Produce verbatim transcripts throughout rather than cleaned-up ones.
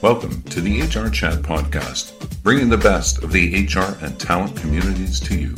Welcome to the H R Chat Podcast, bringing the best of the H R and talent communities to you.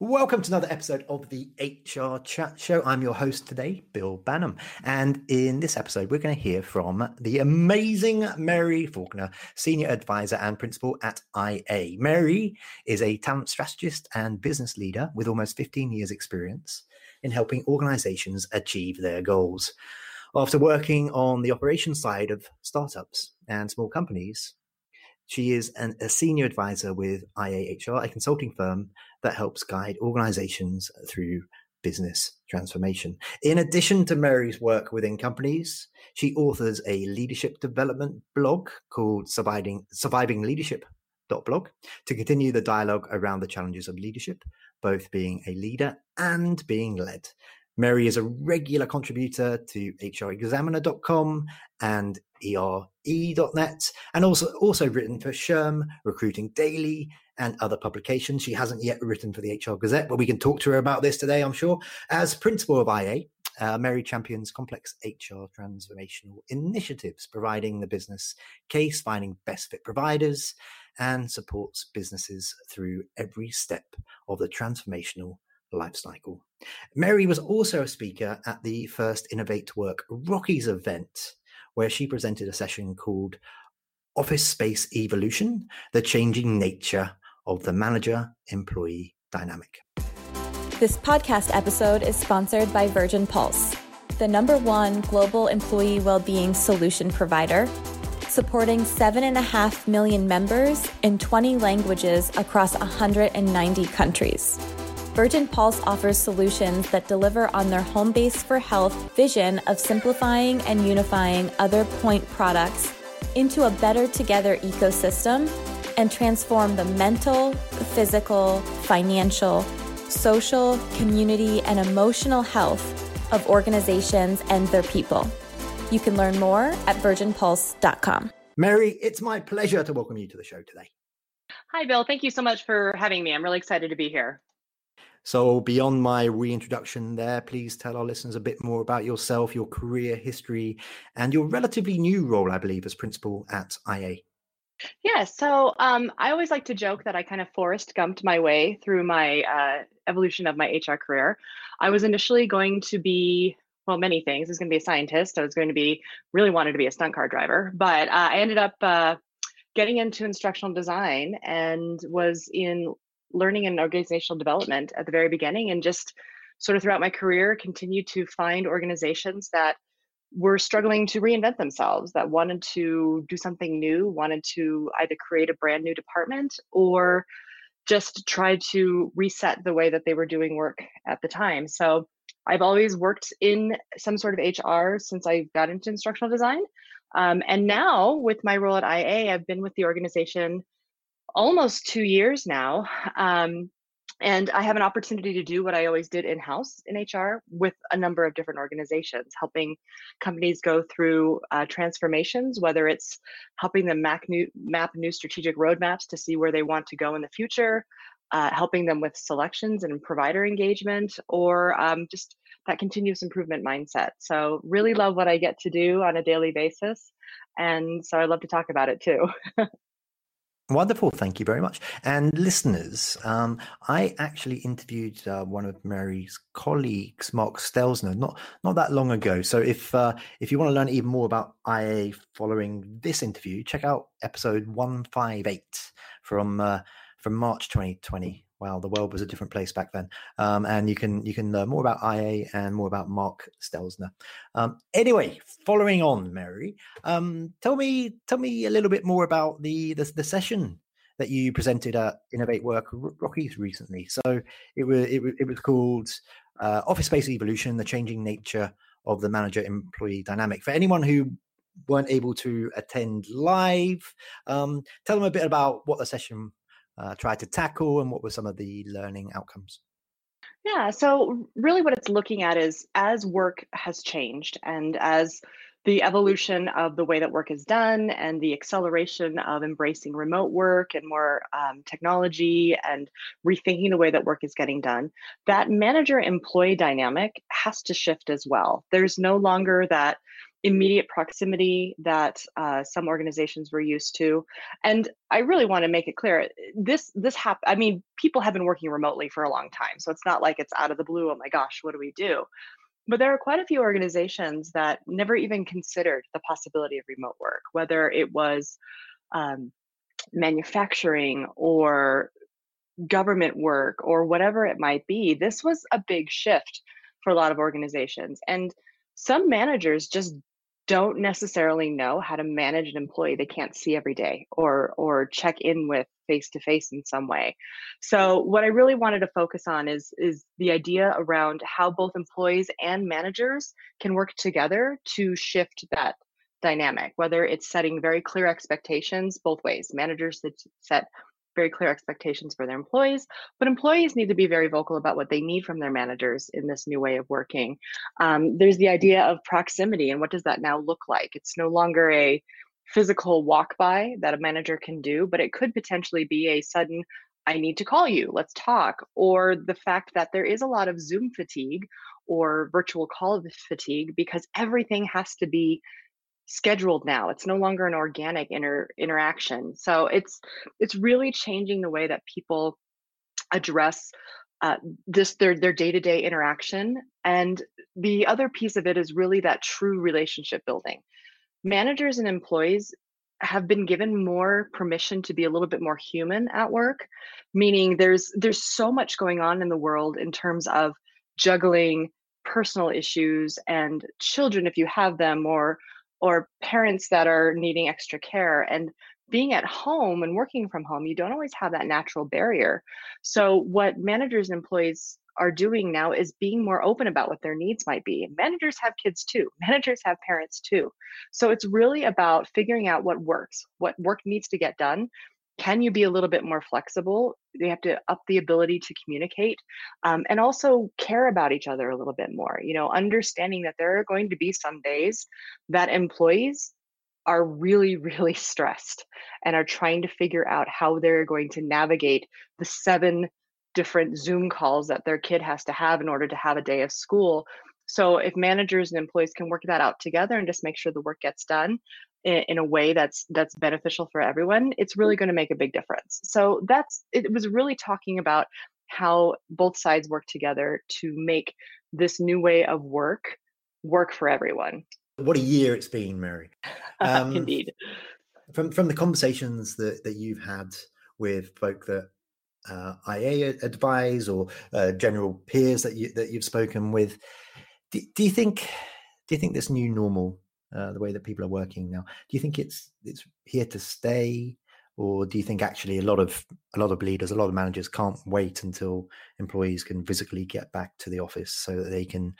Welcome to another episode of the H R Chat Show. I'm your host today, Bill Bannum. And in this episode, we're going to hear from the amazing Mary Faulkner, Senior Advisor and Principal at I A. Mary is a talent strategist and business leader with almost fifteen years experience in helping organizations achieve their goals. After working on the operations side of startups and small companies, she is an, a senior advisor with I A H R, a consulting firm that helps guide organizations through business transformation. In addition to Mary's work within companies, she authors a leadership development blog called Surviving, Surviving Leadership blog to continue the dialogue around the challenges of leadership, both being a leader and being led. Mary is a regular contributor to H R examiner dot com and E R E dot net, and also, also written for S H R M, Recruiting Daily, and other publications. She hasn't yet written for the H R Gazette, but we can talk to her about this today, I'm sure. As principal of I A, uh, Mary champions complex H R transformational initiatives, providing the business case, finding best fit providers, and supports businesses through every step of the transformational life cycle. Mary was also a speaker at the first Innovate Work Rockies event, where she presented a session called Office Space Evolution, the Changing Nature of the Manager-Employee Dynamic. This podcast episode is sponsored by Virgin Pulse, the number one global employee well-being solution provider, supporting seven and a half million members in twenty languages across one hundred ninety countries. Virgin Pulse offers solutions that deliver on their home base for health vision of simplifying and unifying other point products into a better together ecosystem and transform the mental, physical, financial, social, community, and emotional health of organizations and their people. You can learn more at virgin pulse dot com. Mary, it's my pleasure to welcome you to the show today. Hi, Bill. Thank you so much for having me. I'm really excited to be here. So beyond my reintroduction there, please tell our listeners a bit more about yourself, your career history, and your relatively new role, I believe, as principal at I A. Yeah, so um, I always like to joke that I kind of Forrest Gumped my way through my uh, evolution of my H R career. I was initially going to be, well, many things. I was going to be a scientist. I was going to be, really wanted to be a stunt car driver, but uh, I ended up uh, getting into instructional design and was in learning and organizational development at the very beginning, and just sort of throughout my career continued to find organizations that were struggling to reinvent themselves, that wanted to do something new, wanted to either create a brand new department or just try to reset the way that they were doing work at the time. So I've always worked in some sort of H R since I got into instructional design. Um, and now with my role at I A, I've been with the organization almost two years now. Um, and I have an opportunity to do what I always did in-house in H R with a number of different organizations, helping companies go through uh, transformations, whether it's helping them map new, map new strategic roadmaps to see where they want to go in the future, uh, helping them with selections and provider engagement, or um, just that continuous improvement mindset. So really love what I get to do on a daily basis. And so I love to talk about it too. Wonderful. Thank you very much. And listeners, um, I actually interviewed uh, one of Mary's colleagues, Mark Stelzner, not not that long ago. So if uh, if you want to learn even more about I A following this interview, check out episode one fifty-eight from uh, from March twenty twenty. Wow, the world was a different place back then. Um, and you can you can learn more about I A and more about Mark Stelzner. Um, anyway, following on, Mary, um, tell me tell me a little bit more about the the, the session that you presented at Innovate Work Rockies recently. So it was it, it was called uh, Office Space Evolution: The Changing Nature of the Manager-Employee Dynamic. For anyone who weren't able to attend live, um, tell them a bit about what the session Uh, tried to tackle and what were some of the learning outcomes? Yeah, so really what it's looking at is as work has changed and as the evolution of the way that work is done and the acceleration of embracing remote work and more um, technology and rethinking the way that work is getting done, that manager-employee dynamic has to shift as well. There's no longer that immediate proximity that uh, some organizations were used to. And I really want to make it clear, this, this happened, I mean, people have been working remotely for a long time, so it's not like it's out of the blue, oh my gosh, what do we do? But there are quite a few organizations that never even considered the possibility of remote work, whether it was um, manufacturing or government work or whatever it might be. This was a big shift for a lot of organizations. And some managers just don't necessarily know how to manage an employee they can't see every day or or check in with face-to-face in some way. So what I really wanted to focus on is, is the idea around how both employees and managers can work together to shift that dynamic, whether it's setting very clear expectations both ways. Managers that set very clear expectations for their employees, but employees need to be very vocal about what they need from their managers in this new way of working. Um, there's the idea of proximity, and what does that now look like? It's no longer a physical walk by that a manager can do, but it could potentially be a sudden, I need to call you, let's talk, or the fact that there is a lot of Zoom fatigue or virtual call fatigue because everything has to be scheduled now. It's no longer an organic inter- interaction. So it's it's really changing the way that people address uh, this their their day-to-day interaction. And the other piece of it is really that true relationship building. Managers and employees have been given more permission to be a little bit more human at work, meaning there's there's so much going on in the world in terms of juggling personal issues and children if you have them, or or parents that are needing extra care. And being at home and working from home, you don't always have that natural barrier. So what managers and employees are doing now is being more open about what their needs might be. Managers have kids too. Managers have parents too. So it's really about figuring out what works, what work needs to get done. Can you be a little bit more flexible? They have to up the ability to communicate um, and also care about each other a little bit more, you know, understanding that there are going to be some days that employees are really, really stressed and are trying to figure out how they're going to navigate the seven different Zoom calls that their kid has to have in order to have a day of school. So if managers and employees can work that out together and just make sure the work gets done in a way that's that's beneficial for everyone, it's really going to make a big difference. So that's it was really talking about how both sides work together to make this new way of work work for everyone. What a year it's been, Mary. Um, Indeed. From from the conversations that, that you've had with folk that uh, I A advise or uh, general peers that you that you've spoken with, do, do you think do you think this new normal? Uh, the way that people are working now, do you think it's it's here to stay, or do you think actually a lot of a lot of leaders, a lot of managers can't wait until employees can physically get back to the office so that they can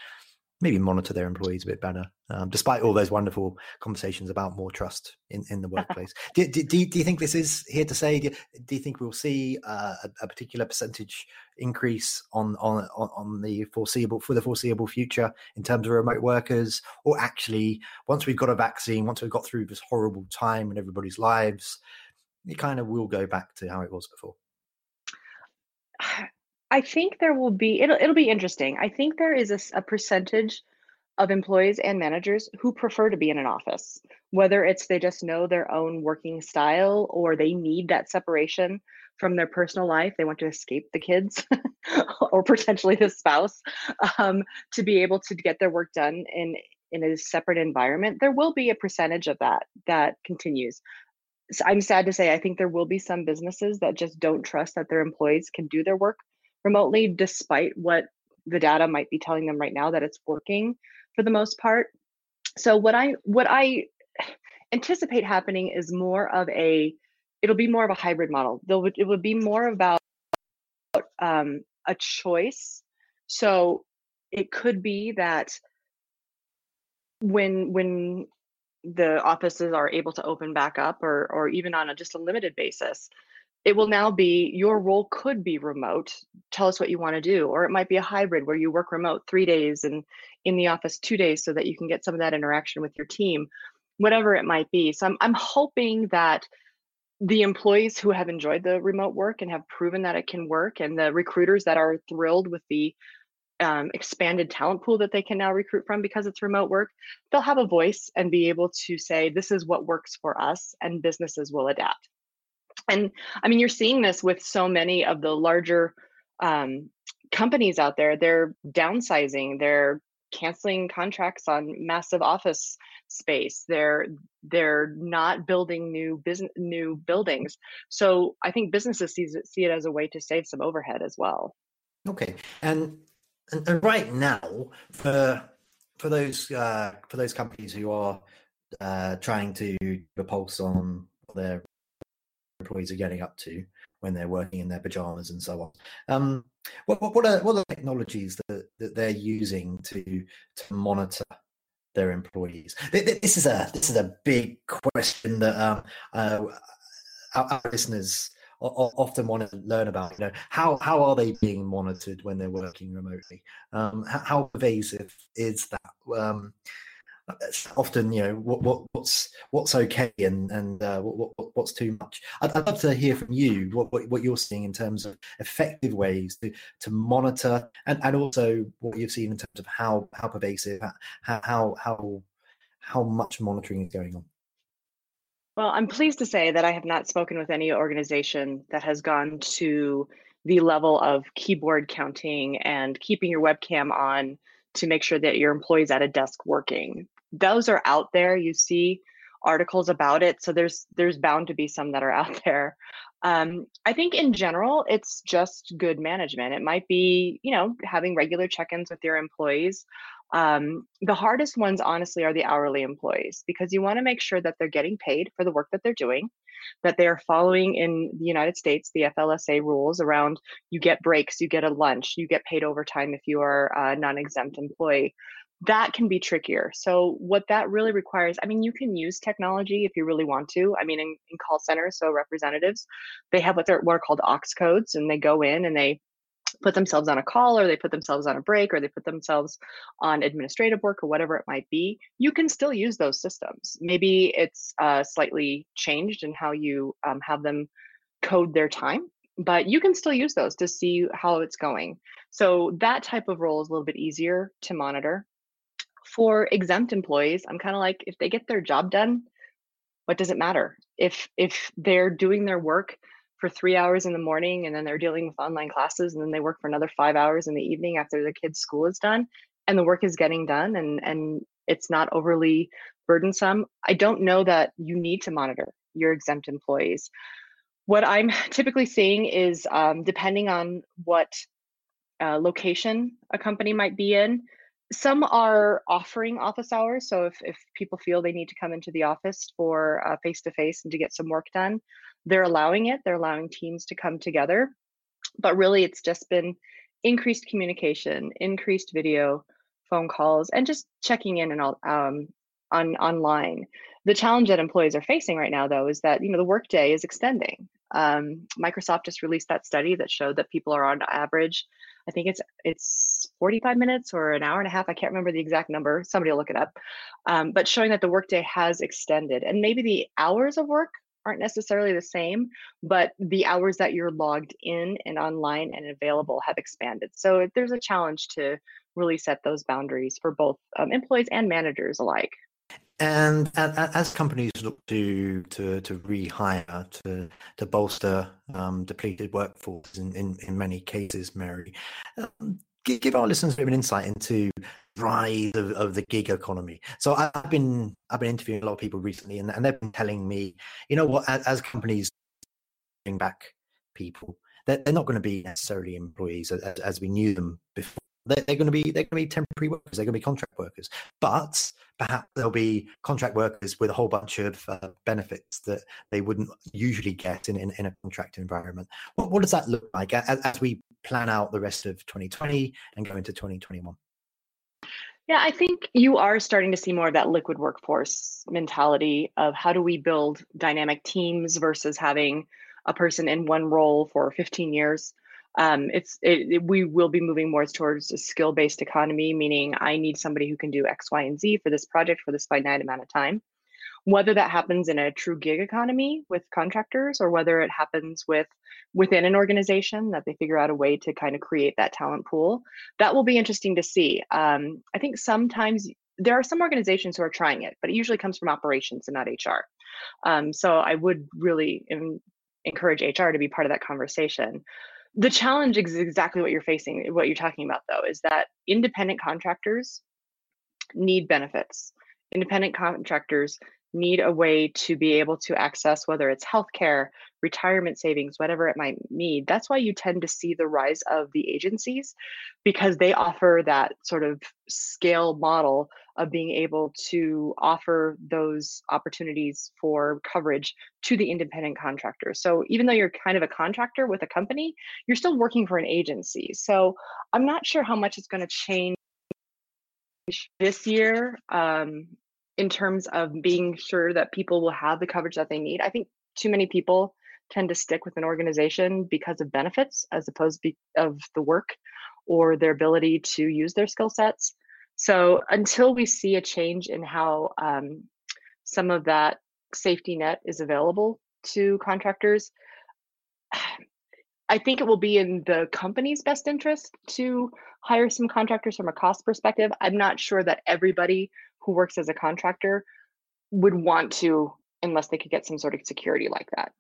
maybe monitor their employees a bit better, um, despite all those wonderful conversations about more trust in, in the workplace? do, do, do, do you think this is here to stay? Do, do you think we'll see uh, a, a particular percentage increase on, on on the foreseeable for the foreseeable future in terms of remote workers? Or actually, once we've got a vaccine, once we've got through this horrible time in everybody's lives, it kind of will go back to how it was before? I think there will be, it'll, it'll be interesting. I think there is a, a percentage of employees and managers who prefer to be in an office, whether it's they just know their own working style or they need that separation from their personal life. They want to escape the kids or potentially the spouse um, to be able to get their work done in, in a separate environment. There will be a percentage of that that continues. So I'm sad to say, I think there will be some businesses that just don't trust that their employees can do their work remotely, despite what the data might be telling them right now that it's working for the most part. So what I what I anticipate happening is more of a, it'll be more of a hybrid model. Though it would be more about um, a choice. So it could be that when when the offices are able to open back up, or or even on a, just a limited basis, It will now be your role could be remote. Tell us what you want to do. Or it might be a hybrid where you work remote three days and in the office two days so that you can get some of that interaction with your team, whatever it might be. So I'm, I'm hoping that the employees who have enjoyed the remote work and have proven that it can work, and the recruiters that are thrilled with the um, expanded talent pool that they can now recruit from because it's remote work, they'll have a voice and be able to say, this is what works for us, and businesses will adapt. And I mean, you're seeing this with so many of the larger um, companies out there. They're downsizing, they're canceling contracts on massive office space. They're they're not building new business, new buildings. So I think businesses see it, see it as a way to save some overhead as well. Okay, and and, and right now for for those uh, for those companies who are uh, trying to repulse on their employees are getting up to when they're working in their pajamas and so on. Um, what, what, are, what are the technologies that, that they're using to, to monitor their employees? This is a this is a big question that um, uh, our, our listeners often want to learn about. You know, how how are they being monitored when they're working remotely? Um, how pervasive is that? Um, often, you know, what, what what's what's okay and and uh, what, what what's too much. I'd, I'd love to hear from you what, what what you're seeing in terms of effective ways to to monitor, and, and also what you've seen in terms of how how pervasive, how how how how much monitoring is going on. Well, I'm pleased to say that I have not spoken with any organization that has gone to the level of keyboard counting and keeping your webcam on to make sure that your employee's at a desk working. Those are out there. You see articles about it. So there's there's bound to be some that are out there. Um, I think in general, it's just good management. It might be, you know, having regular check-ins with your employees. Um, the hardest ones, honestly, are the hourly employees, because you want to make sure that they're getting paid for the work that they're doing, that they are following in the United States, the F L S A rules around you get breaks, you get a lunch, you get paid overtime if you are a non-exempt employee. That can be trickier. So what that really requires, I mean, you can use technology if you really want to. I mean, in, in call centers, so representatives, they have what, what are called aux codes, and they go in and they put themselves on a call, or they put themselves on a break, or they put themselves on administrative work, or whatever it might be. You can still use those systems. Maybe it's uh, slightly changed in how you um, have them code their time, but you can still use those to see how it's going. So that type of role is a little bit easier to monitor. For exempt employees, I'm kind of like, if they get their job done, what does it matter? If if they're doing their work for three hours in the morning, and then they're dealing with online classes, and then they work for another five hours in the evening after their kids' school is done, and the work is getting done, and, and it's not overly burdensome, I don't know that you need to monitor your exempt employees. What I'm typically seeing is, um, depending on what uh, location a company might be in, some are offering office hours. So if, if people feel they need to come into the office for uh, face-to-face and to get some work done, they're allowing it, they're allowing teams to come together, but really it's just been increased communication, increased video, phone calls, and just checking in and all um, on online. The challenge that employees are facing right now, though, is that, you know, the workday is extending. Um, Microsoft just released that study that showed that people are on average, I think it's it's forty-five minutes or an hour and a half. I can't remember the exact number. Somebody will look it up. Um, but showing that the workday has extended, and maybe the hours of work aren't necessarily the same, but the hours that you're logged in and online and available have expanded. So there's a challenge to really set those boundaries for both um, employees and managers alike. And as companies look to to, to rehire, to to bolster um, depleted workforces in, in, in many cases, Mary, um, give our listeners a bit of an insight into the rise of, of the gig economy. So I've been I've been interviewing a lot of people recently, and, and they've been telling me, you know what, as, as companies bring back people, they're, they're not going to be necessarily employees as, as we knew them before. They're, they're going to be they're going to be temporary workers. They're going to be contract workers, but perhaps there'll be contract workers with a whole bunch of uh, benefits that they wouldn't usually get in, in, in a contract environment. What, what does that look like as, as we plan out the rest of twenty twenty and go into twenty twenty-one? Yeah, I think you are starting to see more of that liquid workforce mentality of how do we build dynamic teams versus having a person in one role for fifteen years. Um, it's it, it, we will be moving more towards a skill-based economy, meaning I need somebody who can do X, Y, and Z for this project for this finite amount of time. Whether that happens in a true gig economy with contractors, or whether it happens with within an organization that they figure out a way to kind of create that talent pool, that will be interesting to see. Um, I think sometimes there are some organizations who are trying it, but it usually comes from operations and not H R. Um, so I would really in, encourage H R to be part of that conversation. The challenge is exactly what you're facing, what you're talking about, though, is that independent contractors need benefits. Independent contractors need a way to be able to access, whether it's healthcare, retirement savings, whatever it might need. That's why you tend to see the rise of the agencies, because they offer that sort of scale model of being able to offer those opportunities for coverage to the independent contractor. So even though you're kind of a contractor with a company, you're still working for an agency. So I'm not sure how much it's going to change this year. Um, in terms of being sure that people will have the coverage that they need. I think too many people tend to stick with an organization because of benefits as opposed to of the work or their ability to use their skill sets. So until we see a change in how um, some of that safety net is available to contractors, I think it will be in the company's best interest to hire some contractors from a cost perspective. I'm not sure that everybody who works as a contractor would want to, unless they could get some sort of security like that.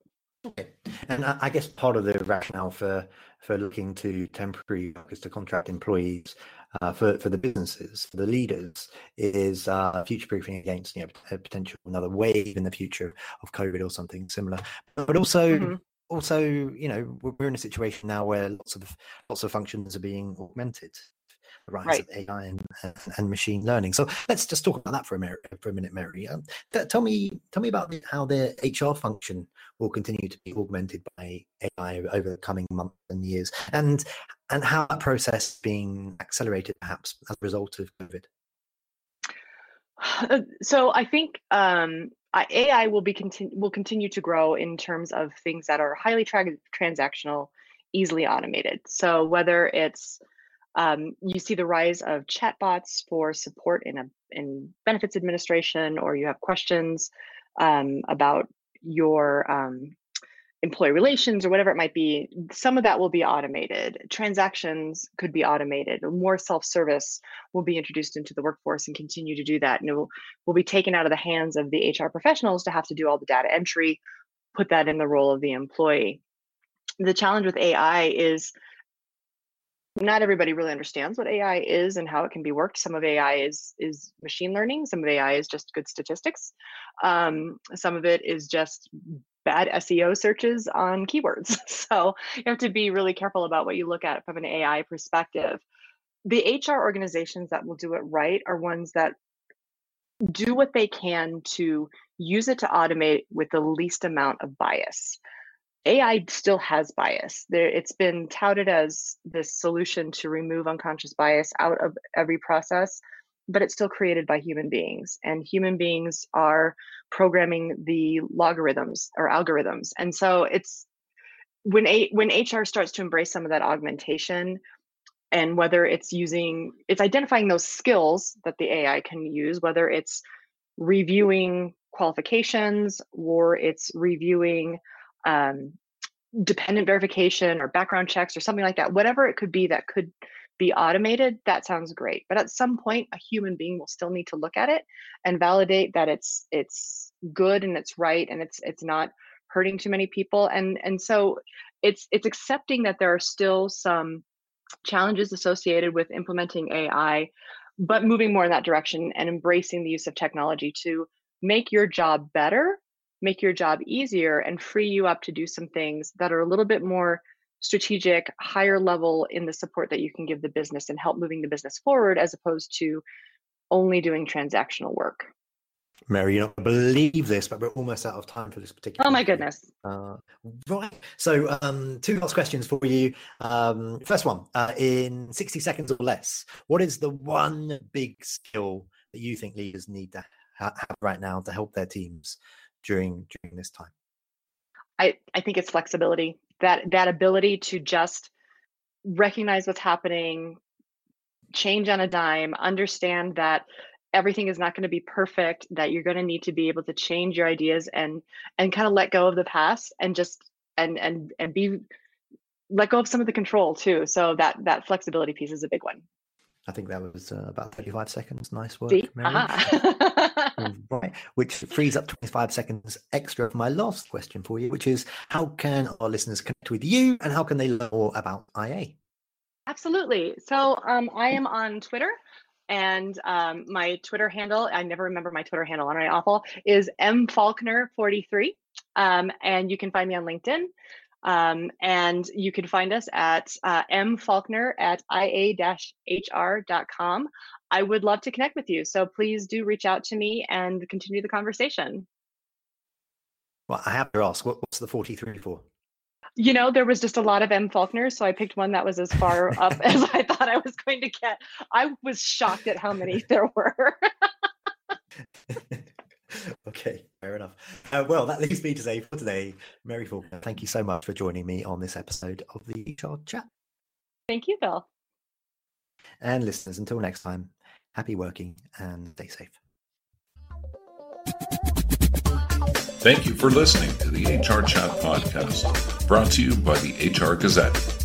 Okay. And I guess part of the rationale for for looking to temporary workers, to contract employees, uh, for, for the businesses, for the leaders, is uh, future-proofing against, you know, a potential another wave in the future of COVID or something similar. But also, mm-hmm. also, you know, we're in a situation now where lots of lots of functions are being augmented. The rise right. of A I and, and machine learning. So let's just talk about that for a minute, for a minute, Mary. Um, th- tell me, tell me about how the H R function will continue to be augmented by A I over the coming months and years, and and how that process is being accelerated, perhaps as a result of COVID. So I think um, A I will be continu- will continue to grow in terms of things that are highly tra- transactional, easily automated. So whether it's Um, you see the rise of chatbots for support in a in benefits administration, or you have questions um, about your um, employee relations or whatever it might be. Some of that will be automated. Transactions could be automated. More self-service will be introduced into the workforce and continue to do that. And it will, will be taken out of the hands of the H R professionals to have to do all the data entry, put that in the role of the employee. The challenge with A I is not everybody really understands what A I is and how it can be worked. Some of A I is is machine learning. Some of A I is just good statistics. Um, some of it is just bad S E O searches on keywords. So you have to be really careful about what you look at from an A I perspective. The H R organizations that will do it right are ones that do what they can to use it to automate with the least amount of bias. A I still has bias. There, it's been touted as this solution to remove unconscious bias out of every process, but it's still created by human beings. And human beings are programming the logarithms or algorithms. And so it's when a, when H R starts to embrace some of that augmentation, and whether it's using, it's identifying those skills that the A I can use, whether it's reviewing qualifications or it's reviewing Um, dependent verification or background checks or something like that, whatever it could be that could be automated, that sounds great. But at some point, a human being will still need to look at it and validate that it's it's good and it's right and it's it's not hurting too many people. And and so it's it's accepting that there are still some challenges associated with implementing A I, but moving more in that direction and embracing the use of technology to make your job better, make your job easier, and free you up to do some things that are a little bit more strategic, higher level in the support that you can give the business and help moving the business forward, as opposed to only doing transactional work. Mary, you don't believe this, but we're almost out of time for this particular. Oh my goodness. Uh, right. So um, two last questions for you. Um, first one, uh, in sixty seconds or less, what is the one big skill that you think leaders need to ha- have right now to help their teams during during this time? I, I think it's flexibility, that that ability to just recognize what's happening, change on a dime, understand that everything is not going to be perfect, that you're going to need to be able to change your ideas and and kind of let go of the past and just and and and be let go of some of the control too. So that that flexibility piece is a big one. I think that was uh, about thirty-five seconds. Nice work, Mary. Uh-huh. Right, which frees up twenty-five seconds extra for my last question for you, which is how can our listeners connect with you and how can they learn more about I A? Absolutely. So um, I am on Twitter, and um, my Twitter handle, I never remember my Twitter handle, aren't I awful, is M Faulkner forty-three. Um, and you can find me on LinkedIn. Um, and you can find us at uh, M Faulkner at I A H R dot com. I would love to connect with you. So please do reach out to me and continue the conversation. Well, I have to ask, what, what's the forty-three for? You know, there was just a lot of M Faulkner, so I picked one that was as far up as I thought I was going to get. I was shocked at how many there were. Okay, fair enough. Uh, well, that leaves me to say for today, Mary Faulkner, thank you so much for joining me on this episode of the H R Chat. Thank you, Bill. And listeners, until next time, happy working and stay safe. Thank you for listening to the H R Chat podcast, brought to you by the H R Gazette.